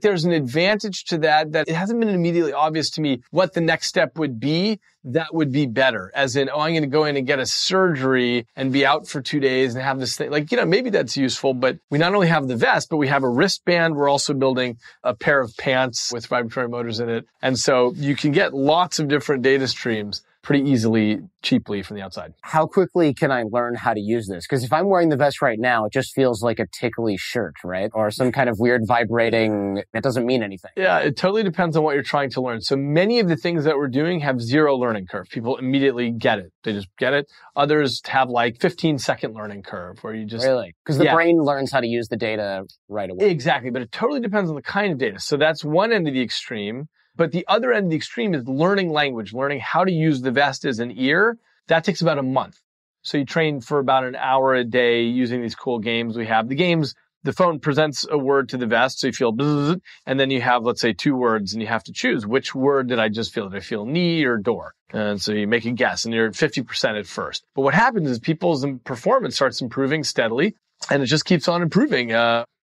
there's an advantage to that it hasn't been immediately obvious to me what the next step would be that would be better. As in, oh, I'm going to go in and get a surgery and be out for 2 days and have this thing. Like, you know, maybe that's useful, but we not only have the vest, but we have a wristband. We're also building a pair of pants with vibratory motors in it. And so you can get lots of different data streams pretty easily, cheaply from the outside. How quickly can I learn how to use this? Because if I'm wearing the vest right now, it just feels like a tickly shirt, right? Or some kind of weird vibrating, that doesn't mean anything. Yeah, it totally depends on what you're trying to learn. So many of the things that we're doing have zero learning curve. People immediately get it. They just get it. Others have like 15-second learning curve where you just... Really? Because the brain learns how to use the data right away. Exactly, but it totally depends on the kind of data. So that's one end of the extreme. But the other end of the extreme is learning language, learning how to use the vest as an ear. That takes about a month. So you train for about an hour a day using these cool games we have. The games, the phone presents a word to the vest, so you feel bzzz, and then you have, let's say, 2 words, and you have to choose which word did I just feel? Did I feel knee or door? And so you make a guess, and you're at 50% at first. But what happens is people's performance starts improving steadily, and it just keeps on improving.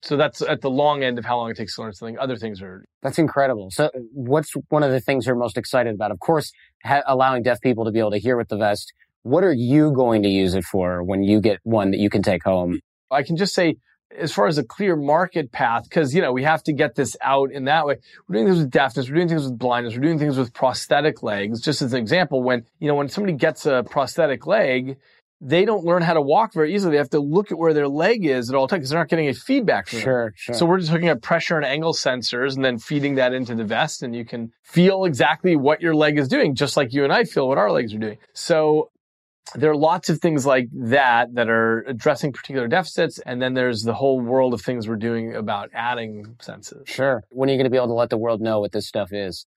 So that's at the long end of how long it takes to learn something. Other things are... That's incredible. So what's one of the things you're most excited about? Of course, allowing deaf people to be able to hear with the vest. What are you going to use it for when you get one that you can take home? I can just say, as far as a clear market path, because, you know, we have to get this out in that way. We're doing things with deafness. We're doing things with blindness. We're doing things with prosthetic legs. Just as an example, when somebody gets a prosthetic leg, they don't learn how to walk very easily. They have to look at where their leg is at all times because they're not getting any feedback from it. Sure. So we're just hooking up pressure and angle sensors and then feeding that into the vest, and you can feel exactly what your leg is doing, just like you and I feel what our legs are doing. So there are lots of things like that are addressing particular deficits, and then there's the whole world of things we're doing about adding senses. Sure. When are you going to be able to let the world know what this stuff is?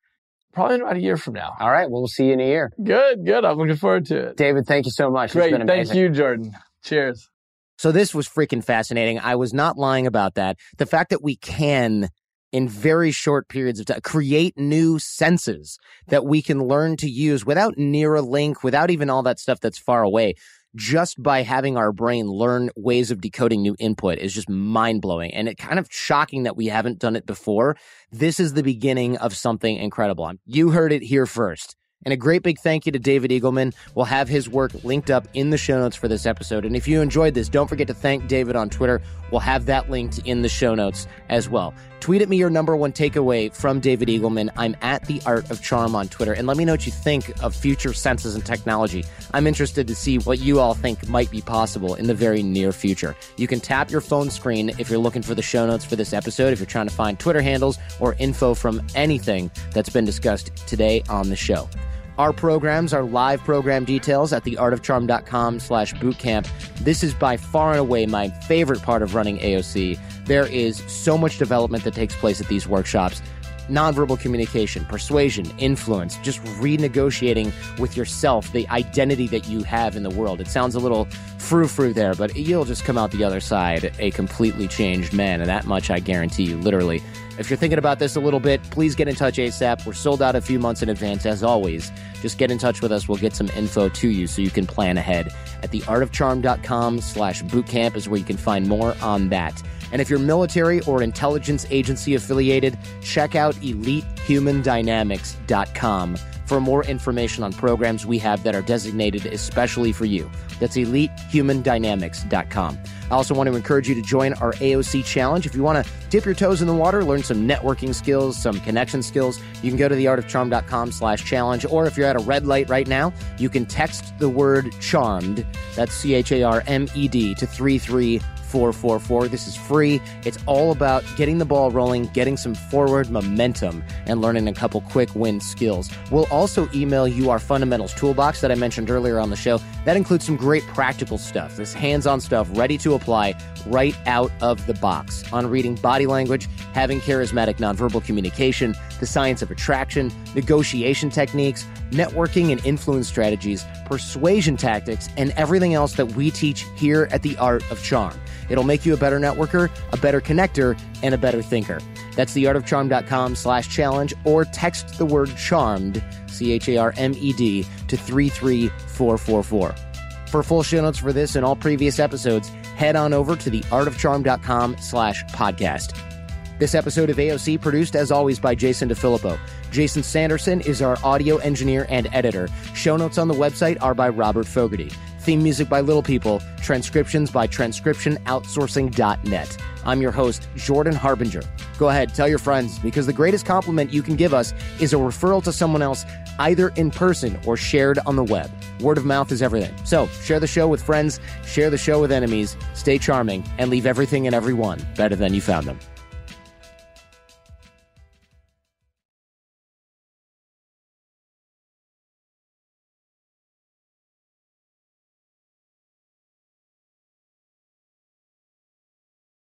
Probably in about a year from now. All right. Well, we'll see you in a year. Good. I'm looking forward to it. David, thank you so much. Great. It's been amazing. Thank you, Jordan. Cheers. So this was freaking fascinating. I was not lying about that. The fact that we can, in very short periods of time, create new senses that we can learn to use without Neuralink, without even all that stuff that's far away. just by having our brain learn ways of decoding new input is just mind-blowing. And it's kind of shocking that we haven't done it before. This is the beginning of something incredible. You heard it here first. And a great big thank you to David Eagleman. We'll have his work linked up in the show notes for this episode. And if you enjoyed this, don't forget to thank David on Twitter. We'll have that linked in the show notes as well. Tweet at me your number one takeaway from David Eagleman. I'm at The Art of Charm on Twitter. And let me know what you think of future senses and technology. I'm interested to see what you all think might be possible in the very near future. You can tap your phone screen if you're looking for the show notes for this episode, if you're trying to find Twitter handles or info from anything that's been discussed today on the show. Our programs are live program details at theartofcharm.com/bootcamp. This is by far and away my favorite part of running AOC. There is so much development that takes place at these workshops. Nonverbal communication, persuasion, influence, just renegotiating with yourself the identity that you have in the world. It sounds a little frou-frou there, but you'll just come out the other side a completely changed man, and that much I guarantee you, literally. If you're thinking about this a little bit, please get in touch ASAP. We're sold out a few months in advance, as always. Just get in touch with us. We'll get some info to you so you can plan ahead. At theartofcharm.com/bootcamp is where you can find more on that. And if you're military or intelligence agency affiliated, check out elitehumandynamics.com for more information on programs we have that are designated especially for you. That's elitehumandynamics.com. I also want to encourage you to join our AOC challenge. If you want to dip your toes in the water, learn some networking skills, some connection skills, you can go to theartofcharm.com/challenge. Or if you're at a red light right now, you can text the word CHARMED, that's CHARMED, to 33444. This is free. It's all about getting the ball rolling, getting some forward momentum, and learning a couple quick win skills. We'll also email you our fundamentals toolbox that I mentioned earlier on the show. That includes some great practical stuff, this hands-on stuff ready to apply right out of the box on reading body language, having charismatic nonverbal communication, the science of attraction, negotiation techniques, networking and influence strategies, persuasion tactics, and everything else that we teach here at The Art of Charm. It'll make you a better networker, a better connector, and a better thinker. That's theartofcharm.com/challenge or text the word CHARMED, CHARMED, to 33444. For full show notes for this and all previous episodes, head on over to theartofcharm.com/podcast. This episode of AOC produced, as always, by Jason DeFilippo. Jason Sanderson is our audio engineer and editor. Show notes on the website are by Robert Fogarty. Theme music by Little People. Transcriptions by transcriptionoutsourcing.net. I'm your host, Jordan Harbinger. Go ahead, tell your friends, because the greatest compliment you can give us is a referral to someone else, either in person or shared on the web. Word of mouth is everything. So share the show with friends, share the show with enemies, stay charming, and leave everything and everyone better than you found them.